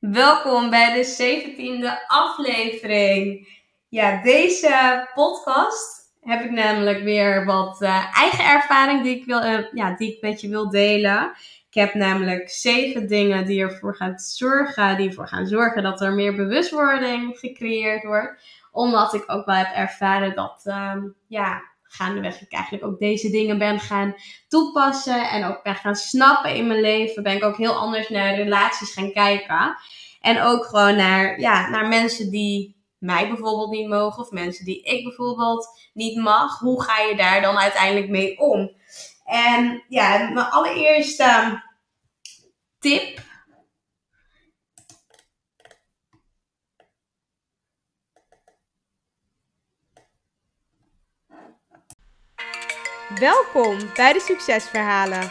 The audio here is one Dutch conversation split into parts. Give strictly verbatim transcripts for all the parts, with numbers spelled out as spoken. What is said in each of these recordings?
Welkom bij de zeventiende aflevering. Ja, deze podcast heb ik namelijk weer wat uh, eigen ervaring die ik, wil, uh, ja, die ik met je wil delen. Ik heb namelijk zeven dingen die ervoor gaan zorgen, die ervoor gaan zorgen dat er meer bewustwording gecreëerd wordt. Omdat ik ook wel heb ervaren dat uh, ja, gaandeweg ik eigenlijk ook deze dingen ben gaan toepassen. En ook ben gaan snappen in mijn leven. Ben ik ook heel anders naar relaties gaan kijken. En ook gewoon naar, ja, naar mensen die mij bijvoorbeeld niet mogen. Of mensen die ik bijvoorbeeld niet mag. Hoe ga je daar dan uiteindelijk mee om? En ja, mijn allereerste tip. Welkom bij de Succesverhalen.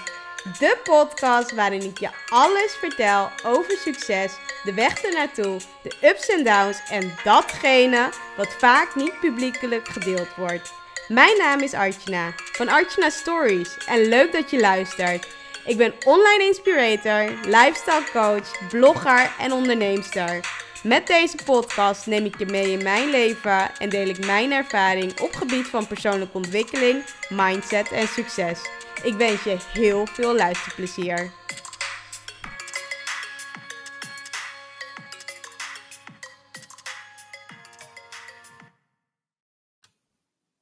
De podcast waarin ik je alles vertel over succes, de weg ernaartoe, de ups en downs en datgene wat vaak niet publiekelijk gedeeld wordt. Mijn naam is Artjana van Artjana Stories en leuk dat je luistert. Ik ben online inspirator, lifestyle coach, blogger en onderneemster. Met deze podcast neem ik je mee in mijn leven en deel ik mijn ervaring op gebied van persoonlijke ontwikkeling, mindset en succes. Ik wens je heel veel luisterplezier.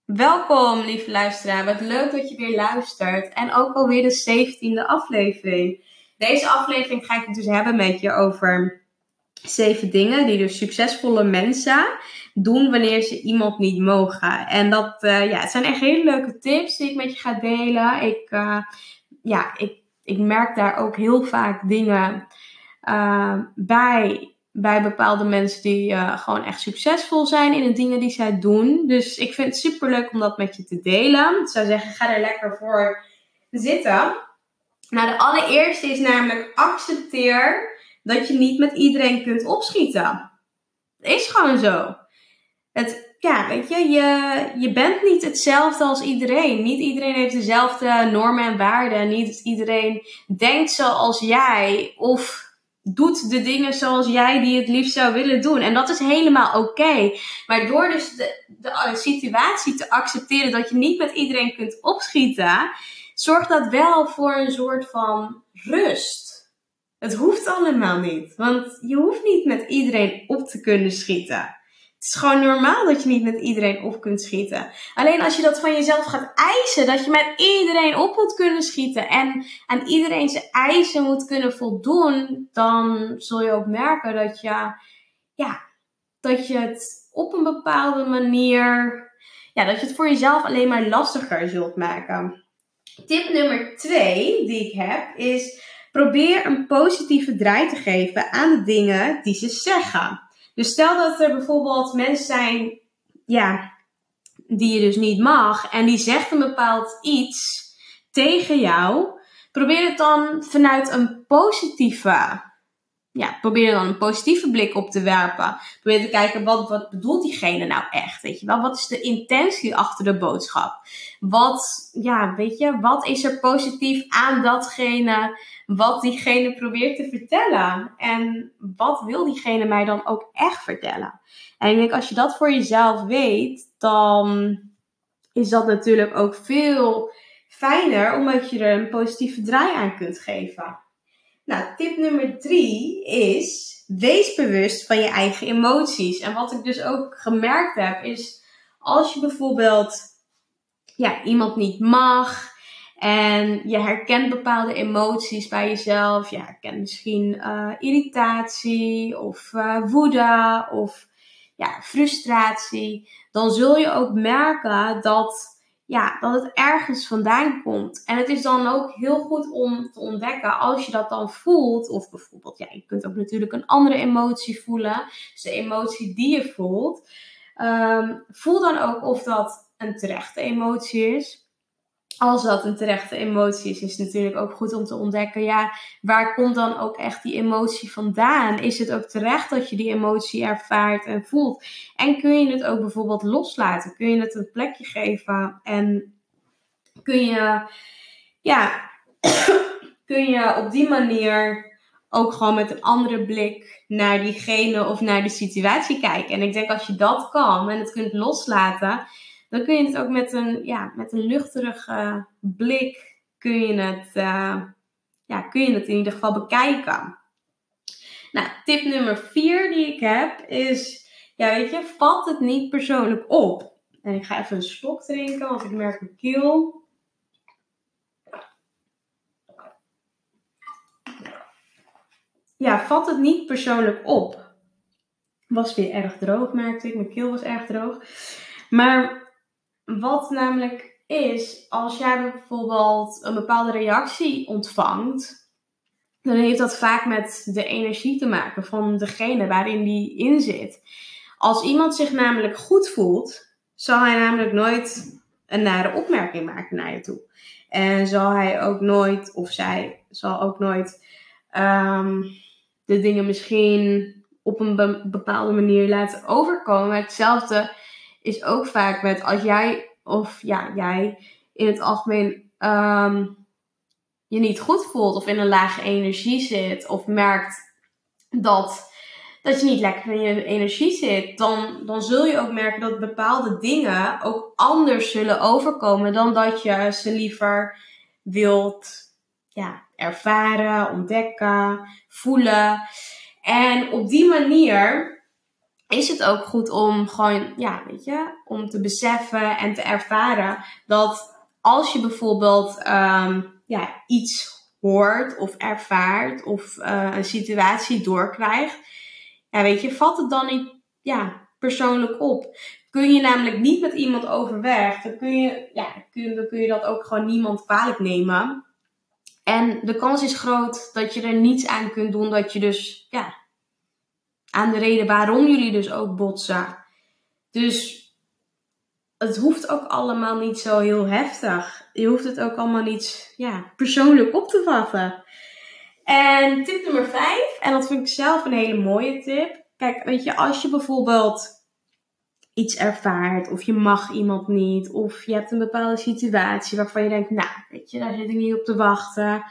Welkom lieve luisteraar, wat leuk dat je weer luistert en ook alweer de zeventiende aflevering. Deze aflevering ga ik het dus hebben met je over zeven dingen die dus succesvolle mensen doen wanneer ze iemand niet mogen. En dat uh, ja, het zijn echt hele leuke tips die ik met je ga delen. Ik, uh, ja, ik, ik merk daar ook heel vaak dingen uh, bij, bij bepaalde mensen die uh, gewoon echt succesvol zijn in de dingen die zij doen. Dus ik vind het superleuk om dat met je te delen. Ik zou zeggen, ga er lekker voor zitten. Nou, de allereerste is namelijk accepteer dat je niet met iedereen kunt opschieten. Dat is gewoon zo. Het, ja, weet je, je, je bent niet hetzelfde als iedereen. Niet iedereen heeft dezelfde normen en waarden. Niet iedereen denkt zoals jij. Of doet de dingen zoals jij die het liefst zou willen doen. En dat is helemaal oké. Okay. Maar door dus de, de situatie te accepteren dat je niet met iedereen kunt opschieten, zorgt dat wel voor een soort van rust. Het hoeft allemaal niet, want je hoeft niet met iedereen op te kunnen schieten. Het is gewoon normaal dat je niet met iedereen op kunt schieten. Alleen als je dat van jezelf gaat eisen, dat je met iedereen op moet kunnen schieten en aan iedereen zijn eisen moet kunnen voldoen, dan zul je ook merken dat je, ja, dat je het op een bepaalde manier, ja, dat je het voor jezelf alleen maar lastiger zult maken. Tip nummer twee die ik heb is: probeer een positieve draai te geven aan de dingen die ze zeggen. Dus stel dat er bijvoorbeeld mensen zijn, ja, die je dus niet mag en die zegt een bepaald iets tegen jou. Probeer het dan vanuit een positieve, ja, probeer er dan een positieve blik op te werpen. Probeer te kijken, wat, wat bedoelt diegene nou echt, weet je wel? Wat is de intentie achter de boodschap? Wat, ja, weet je, wat is er positief aan datgene wat diegene probeert te vertellen? En wat wil diegene mij dan ook echt vertellen? En ik denk, als je dat voor jezelf weet, dan is dat natuurlijk ook veel fijner, omdat je er een positieve draai aan kunt geven. Nou, tip nummer drie is: wees bewust van je eigen emoties. En wat ik dus ook gemerkt heb is, als je bijvoorbeeld, ja, iemand niet mag en je herkent bepaalde emoties bij jezelf. Je herkent misschien uh, irritatie of uh, woede of ja, frustratie. Dan zul je ook merken dat, ja, dat het ergens vandaan komt. En het is dan ook heel goed om te ontdekken, als je dat dan voelt. Of bijvoorbeeld, ja, je kunt ook natuurlijk een andere emotie voelen. Dus de emotie die je voelt. Um, voel dan ook of dat een terechte emotie is. Als dat een terechte emotie is, is het natuurlijk ook goed om te ontdekken, ja, waar komt dan ook echt die emotie vandaan? Is het ook terecht dat je die emotie ervaart en voelt? En kun je het ook bijvoorbeeld loslaten? Kun je het een plekje geven? En kun je, ja, kun je op die manier ook gewoon met een andere blik naar diegene of naar de situatie kijken. En ik denk als je dat kan en het kunt loslaten, dan kun je het ook met een, ja, met een luchterige blik kun je het, uh, ja, kun je het in ieder geval bekijken. Nou, tip nummer vier die ik heb is, ja weet je, vat het niet persoonlijk op. En ik ga even een slok drinken, want ik merk mijn keel. Ja, vat het niet persoonlijk op. Was weer erg droog, merkte ik. Mijn keel was erg droog. Maar wat namelijk is, als jij bijvoorbeeld een bepaalde reactie ontvangt, dan heeft dat vaak met de energie te maken van degene waarin die in zit. Als iemand zich namelijk goed voelt, zal hij namelijk nooit een nare opmerking maken naar je toe. En zal hij ook nooit, of zij, zal ook nooit um, de dingen misschien op een be- bepaalde manier laten overkomen. Maar hetzelfde is ook vaak met als jij, of ja, jij in het algemeen um, je niet goed voelt of in een lage energie zit of merkt dat... dat je niet lekker in je energie zit, dan, dan zul je ook merken dat bepaalde dingen ook anders zullen overkomen dan dat je ze liever wilt ja, ervaren, ontdekken, voelen. En op die manier is het ook goed om gewoon, ja, weet je, om te beseffen en te ervaren dat als je bijvoorbeeld um, ja, iets hoort of ervaart of uh, een situatie doorkrijgt, ja, weet je, vat het dan niet ja, persoonlijk op. Kun je namelijk niet met iemand overweg, dan kun je, ja, kun, dan kun je dat ook gewoon niemand kwalijk nemen. En de kans is groot dat je er niets aan kunt doen, dat je dus, ja, aan de reden waarom jullie dus ook botsen. Dus het hoeft ook allemaal niet zo heel heftig. Je hoeft het ook allemaal niet, ja, persoonlijk op te vatten. En tip nummer vijf, en dat vind ik zelf een hele mooie tip. Kijk, weet je, als je bijvoorbeeld iets ervaart, of je mag iemand niet, of je hebt een bepaalde situatie waarvan je denkt, nou, weet je, daar zit ik niet op te wachten.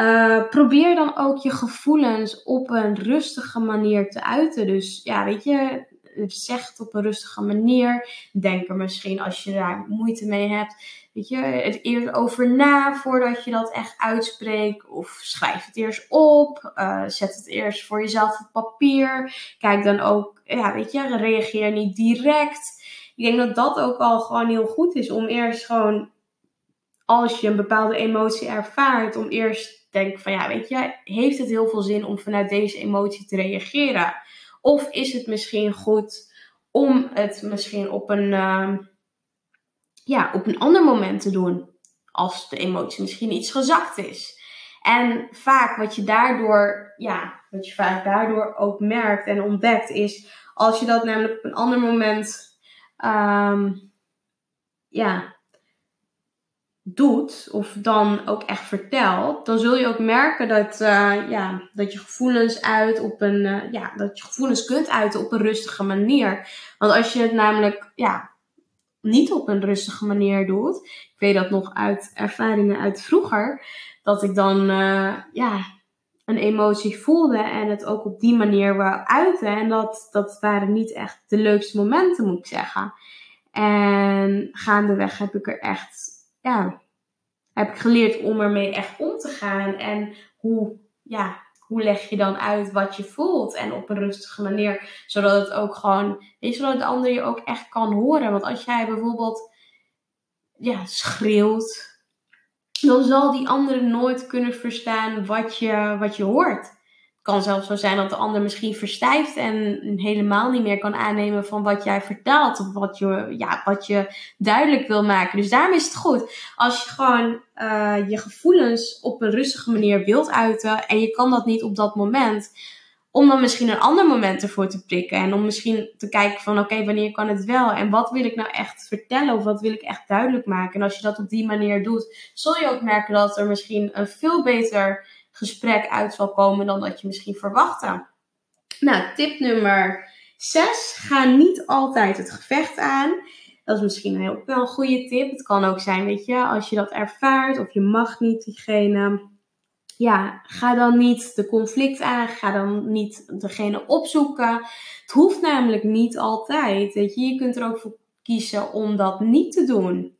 Uh, probeer dan ook je gevoelens op een rustige manier te uiten. Dus ja, weet je, zeg het op een rustige manier. Denk er misschien, als je daar moeite mee hebt, weet je, het eerst over na voordat je dat echt uitspreekt. Of schrijf het eerst op. Uh, zet het eerst voor jezelf op papier. Kijk dan ook, ja, weet je, reageer niet direct. Ik denk dat dat ook al gewoon heel goed is. Om eerst gewoon, als je een bepaalde emotie ervaart, om eerst te denken van, ja, weet je, heeft het heel veel zin om vanuit deze emotie te reageren? Of is het misschien goed om het misschien op een... Uh, ja, op een ander moment te doen als de emotie misschien iets gezakt is. En vaak wat je daardoor, ja, wat je vaak daardoor ook merkt en ontdekt is, als je dat namelijk op een ander moment, um, ja, doet of dan ook echt vertelt, dan zul je ook merken dat, uh, ja, dat je gevoelens uit op een, uh, ja, dat je gevoelens kunt uiten op een rustige manier. Want als je het namelijk, ja, niet op een rustige manier doet. Ik weet dat nog uit ervaringen uit vroeger. Dat ik dan uh, ja, een emotie voelde. En het ook op die manier wou uiten. En dat, dat waren niet echt de leukste momenten, moet ik zeggen. En gaandeweg heb ik er echt... ja, heb ik geleerd om ermee echt om te gaan. En hoe, ja, hoe leg je dan uit wat je voelt? En op een rustige manier. Zodat het ook gewoon... zodat de ander je ook echt kan horen. Want als jij bijvoorbeeld... ja, schreeuwt... dan zal die andere nooit kunnen verstaan wat je, wat je hoort. Het kan zelfs zo zijn dat de ander misschien verstijft... en helemaal niet meer kan aannemen van wat jij vertelt. Of wat je, ja, wat je duidelijk wil maken. Dus daarom is het goed. Als je gewoon uh, je gevoelens op een rustige manier wilt uiten... en je kan dat niet op dat moment... om dan misschien een ander moment ervoor te prikken. En om misschien te kijken van oké, okay, wanneer kan het wel? En wat wil ik nou echt vertellen? Of wat wil ik echt duidelijk maken? En als je dat op die manier doet, zul je ook merken dat er misschien een veel beter gesprek uit zal komen dan dat je misschien verwachtte. Nou, tip nummer zes. Ga niet altijd het gevecht aan. Dat is misschien ook wel een goede tip. Het kan ook zijn, weet je, als je dat ervaart of je mag niet diegene... ja, ga dan niet de conflict aan, ga dan niet degene opzoeken. Het hoeft namelijk niet altijd. Weet je, je kunt er ook voor kiezen om dat niet te doen.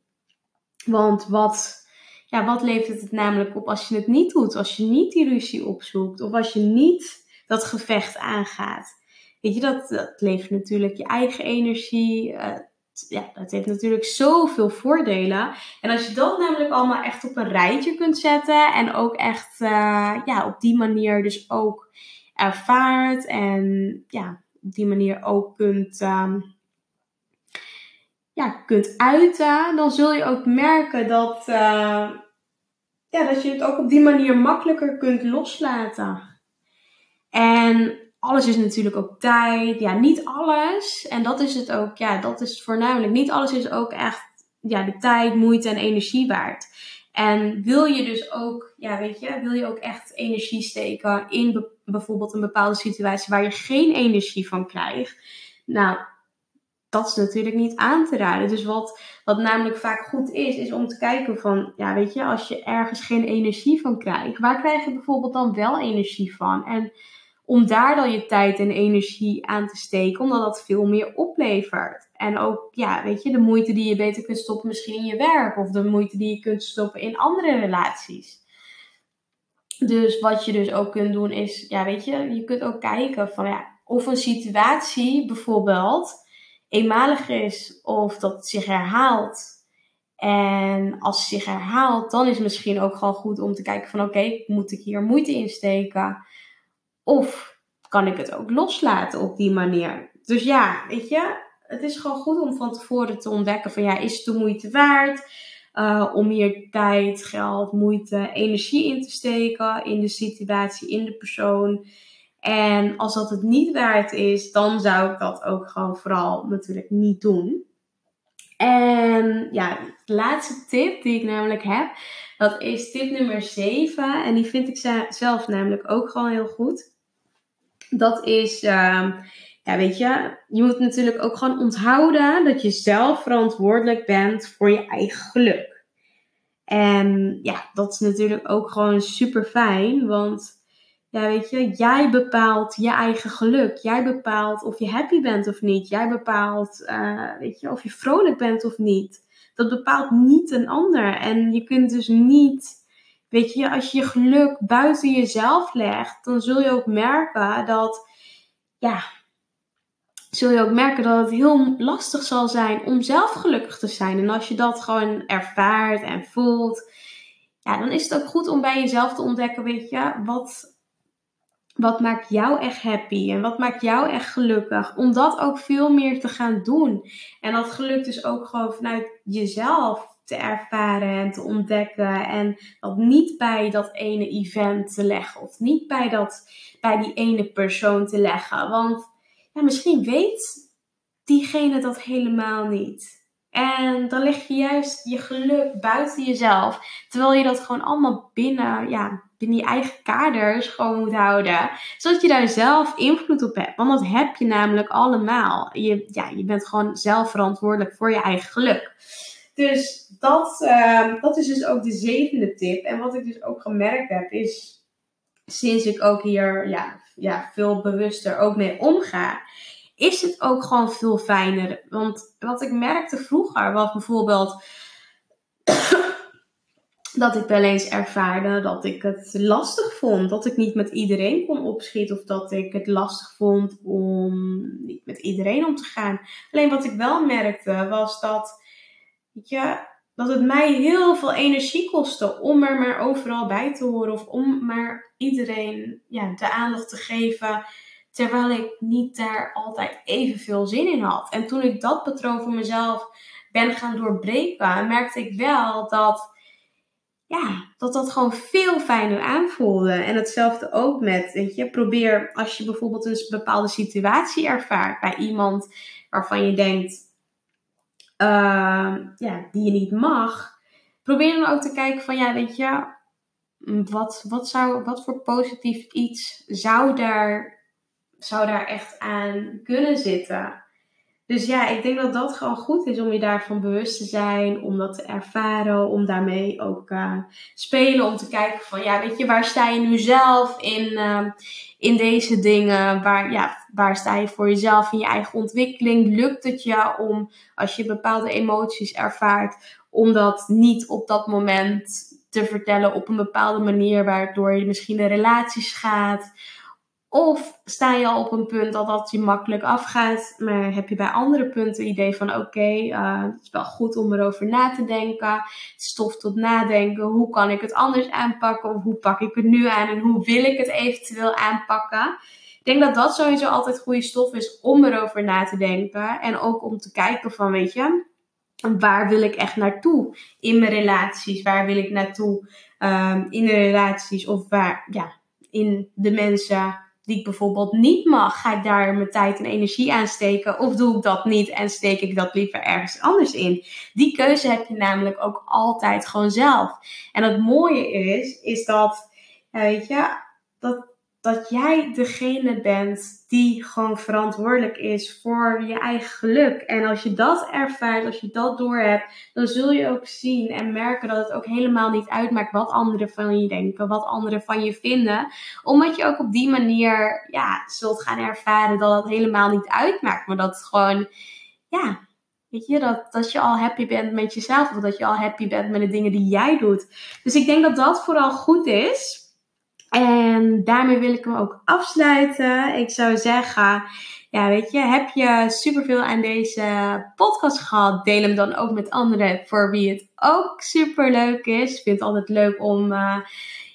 Want wat, ja, wat levert het namelijk op als je het niet doet? Als je niet die ruzie opzoekt of als je niet dat gevecht aangaat. Weet je, dat, dat levert natuurlijk je eigen energie. Uh, t, ja, dat heeft natuurlijk zoveel voordelen. En als je dat namelijk allemaal echt op een rijtje kunt zetten. En ook echt uh, ja, op die manier dus ook ervaart. En ja, op die manier ook kunt, um, ja, kunt uiten. Dan zul je ook merken dat, uh, ja, dat je het ook op die manier makkelijker kunt loslaten. En alles is natuurlijk ook tijd. Ja, niet alles. En dat is het ook. Ja, dat is voornamelijk. Niet alles is ook echt, ja, de tijd, moeite en energie waard. En wil je dus ook, ja, weet je, wil je ook echt energie steken in be- bijvoorbeeld een bepaalde situatie waar je geen energie van krijgt? Nou, dat is natuurlijk niet aan te raden. Dus wat, wat namelijk vaak goed is, is om te kijken van, ja, weet je, als je ergens geen energie van krijgt, waar krijg je bijvoorbeeld dan wel energie van? En om daar dan je tijd en energie aan te steken, omdat dat veel meer oplevert. En ook, ja, weet je, de moeite die je beter kunt stoppen misschien in je werk, of de moeite die je kunt stoppen in andere relaties. Dus wat je dus ook kunt doen is, ja, weet je, je kunt ook kijken van, ja, of een situatie bijvoorbeeld eenmalig is, of dat het zich herhaalt. En als het zich herhaalt, dan is het misschien ook gewoon goed om te kijken van, oké, moet ik hier moeite in steken? Of kan ik het ook loslaten op die manier? Dus ja, weet je, het is gewoon goed om van tevoren te ontdekken van, ja, is het de moeite waard uh, om hier tijd, geld, moeite, energie in te steken in de situatie, in de persoon. En als dat het niet waard is, dan zou ik dat ook gewoon vooral natuurlijk niet doen. En ja, de laatste tip die ik namelijk heb, dat is tip nummer zeven. En die vind ik zelf namelijk ook gewoon heel goed. Dat is, uh, ja, weet je, je moet natuurlijk ook gewoon onthouden dat je zelf verantwoordelijk bent voor je eigen geluk. En ja, dat is natuurlijk ook gewoon super fijn, want ja, weet je, jij bepaalt je eigen geluk. Jij bepaalt of je happy bent of niet. Jij bepaalt, uh, weet je, of je vrolijk bent of niet. Dat bepaalt niet een ander. En je kunt dus niet, weet je, als je je geluk buiten jezelf legt, dan zul je ook merken dat, ja, zul je ook merken dat het heel lastig zal zijn om zelf gelukkig te zijn. En als je dat gewoon ervaart en voelt, ja, dan is het ook goed om bij jezelf te ontdekken, weet je, wat... Wat maakt jou echt happy en wat maakt jou echt gelukkig? Om dat ook veel meer te gaan doen. En dat geluk dus ook gewoon vanuit jezelf te ervaren en te ontdekken. En dat niet bij dat ene event te leggen. Of niet bij, dat, bij die ene persoon te leggen. Want ja, misschien weet diegene dat helemaal niet. En dan leg je juist je geluk buiten jezelf. Terwijl je dat gewoon allemaal binnen, ja, binnen je eigen kaders gewoon moet houden. Zodat je daar zelf invloed op hebt. Want dat heb je namelijk allemaal. Je, ja, je bent gewoon zelf verantwoordelijk voor je eigen geluk. Dus dat, uh, dat is dus ook de zevende tip. En wat ik dus ook gemerkt heb is, sinds ik ook hier ja, ja, veel bewuster ook mee omga, is het ook gewoon veel fijner. Want wat ik merkte vroeger was bijvoorbeeld dat ik wel eens ervaarde dat ik het lastig vond. Dat ik niet met iedereen kon opschieten. Of dat ik het lastig vond om niet met iedereen om te gaan. Alleen wat ik wel merkte was dat, weet je, dat het mij heel veel energie kostte om er maar overal bij te horen. Of om maar iedereen, ja, de aandacht te geven. Terwijl ik niet daar altijd evenveel zin in had. En toen ik dat patroon voor mezelf ben gaan doorbreken, merkte ik wel dat, ja, dat dat gewoon veel fijner aanvoelde. En hetzelfde ook met, weet je, probeer als je bijvoorbeeld een bepaalde situatie ervaart bij iemand waarvan je denkt, uh, ja, die je niet mag. Probeer dan ook te kijken van, ja, weet je, wat, wat, zou, wat voor positief iets zou daar, zou daar echt aan kunnen zitten. Dus ja, ik denk dat dat gewoon goed is om je daarvan bewust te zijn, om dat te ervaren, om daarmee ook uh, spelen, om te kijken van, ja, weet je, waar sta je nu zelf in, uh, in deze dingen? Waar, ja, waar sta je voor jezelf in je eigen ontwikkeling? Lukt het je om, als je bepaalde emoties ervaart, om dat niet op dat moment te vertellen op een bepaalde manier, waardoor je misschien in relaties gaat? Of sta je al op een punt dat dat je makkelijk afgaat, maar heb je bij andere punten het idee van oké, okay, uh, het is wel goed om erover na te denken, het is tof tot nadenken, hoe kan ik het anders aanpakken of hoe pak ik het nu aan en hoe wil ik het eventueel aanpakken? Ik denk dat dat sowieso altijd goede stof is om erover na te denken en ook om te kijken van, weet je, waar wil ik echt naartoe in mijn relaties, waar wil ik naartoe um, in de relaties of waar, ja, in de mensen die ik bijvoorbeeld niet mag, ga ik daar mijn tijd en energie aan steken? Of doe ik dat niet en steek ik dat liever ergens anders in? Die keuze heb je namelijk ook altijd gewoon zelf. En het mooie is, is dat, weet je, dat, dat jij degene bent die gewoon verantwoordelijk is voor je eigen geluk. En als je dat ervaart, als je dat doorhebt, dan zul je ook zien en merken dat het ook helemaal niet uitmaakt wat anderen van je denken, wat anderen van je vinden. Omdat je ook op die manier, ja, zult gaan ervaren dat het helemaal niet uitmaakt. Maar dat het gewoon, ja, weet je, dat, dat je al happy bent met jezelf of dat je al happy bent met de dingen die jij doet. Dus ik denk dat dat vooral goed is. En daarmee wil ik hem ook afsluiten. Ik zou zeggen, ja, weet je, heb je superveel aan deze podcast gehad? Deel hem dan ook met anderen voor wie het ook superleuk is. Ik vind het altijd leuk om, uh,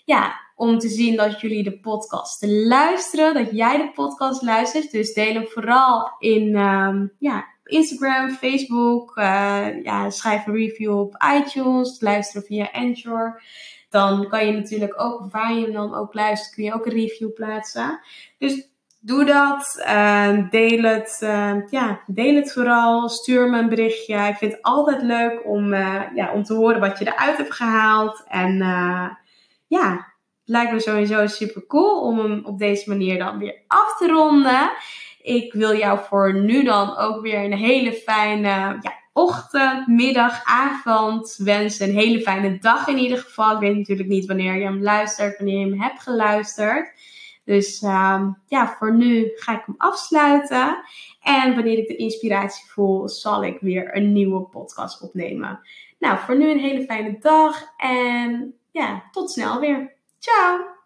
ja, om te zien dat jullie de podcast luisteren. Dat jij de podcast luistert. Dus deel hem vooral in um, ja, Instagram, Facebook. Uh, ja, schrijf een review op iTunes. Luister via Anchor. Dan kan je natuurlijk ook, waar je dan ook luistert, kun je ook een review plaatsen. Dus doe dat. Uh, deel het. Uh, ja, deel het vooral. Stuur me een berichtje. Ik vind het altijd leuk om, uh, ja, om te horen wat je eruit hebt gehaald. En uh, ja, het lijkt me sowieso super cool om hem op deze manier dan weer af te ronden. Ik wil jou voor nu dan ook weer een hele fijne, ja, ochtend, middag, avond wensen. Een hele fijne dag in ieder geval. Ik weet natuurlijk niet wanneer je hem luistert, wanneer je hem hebt geluisterd. Dus um, ja, voor nu ga ik hem afsluiten. En wanneer ik de inspiratie voel, zal ik weer een nieuwe podcast opnemen. Nou, voor nu een hele fijne dag. En ja, tot snel weer. Ciao!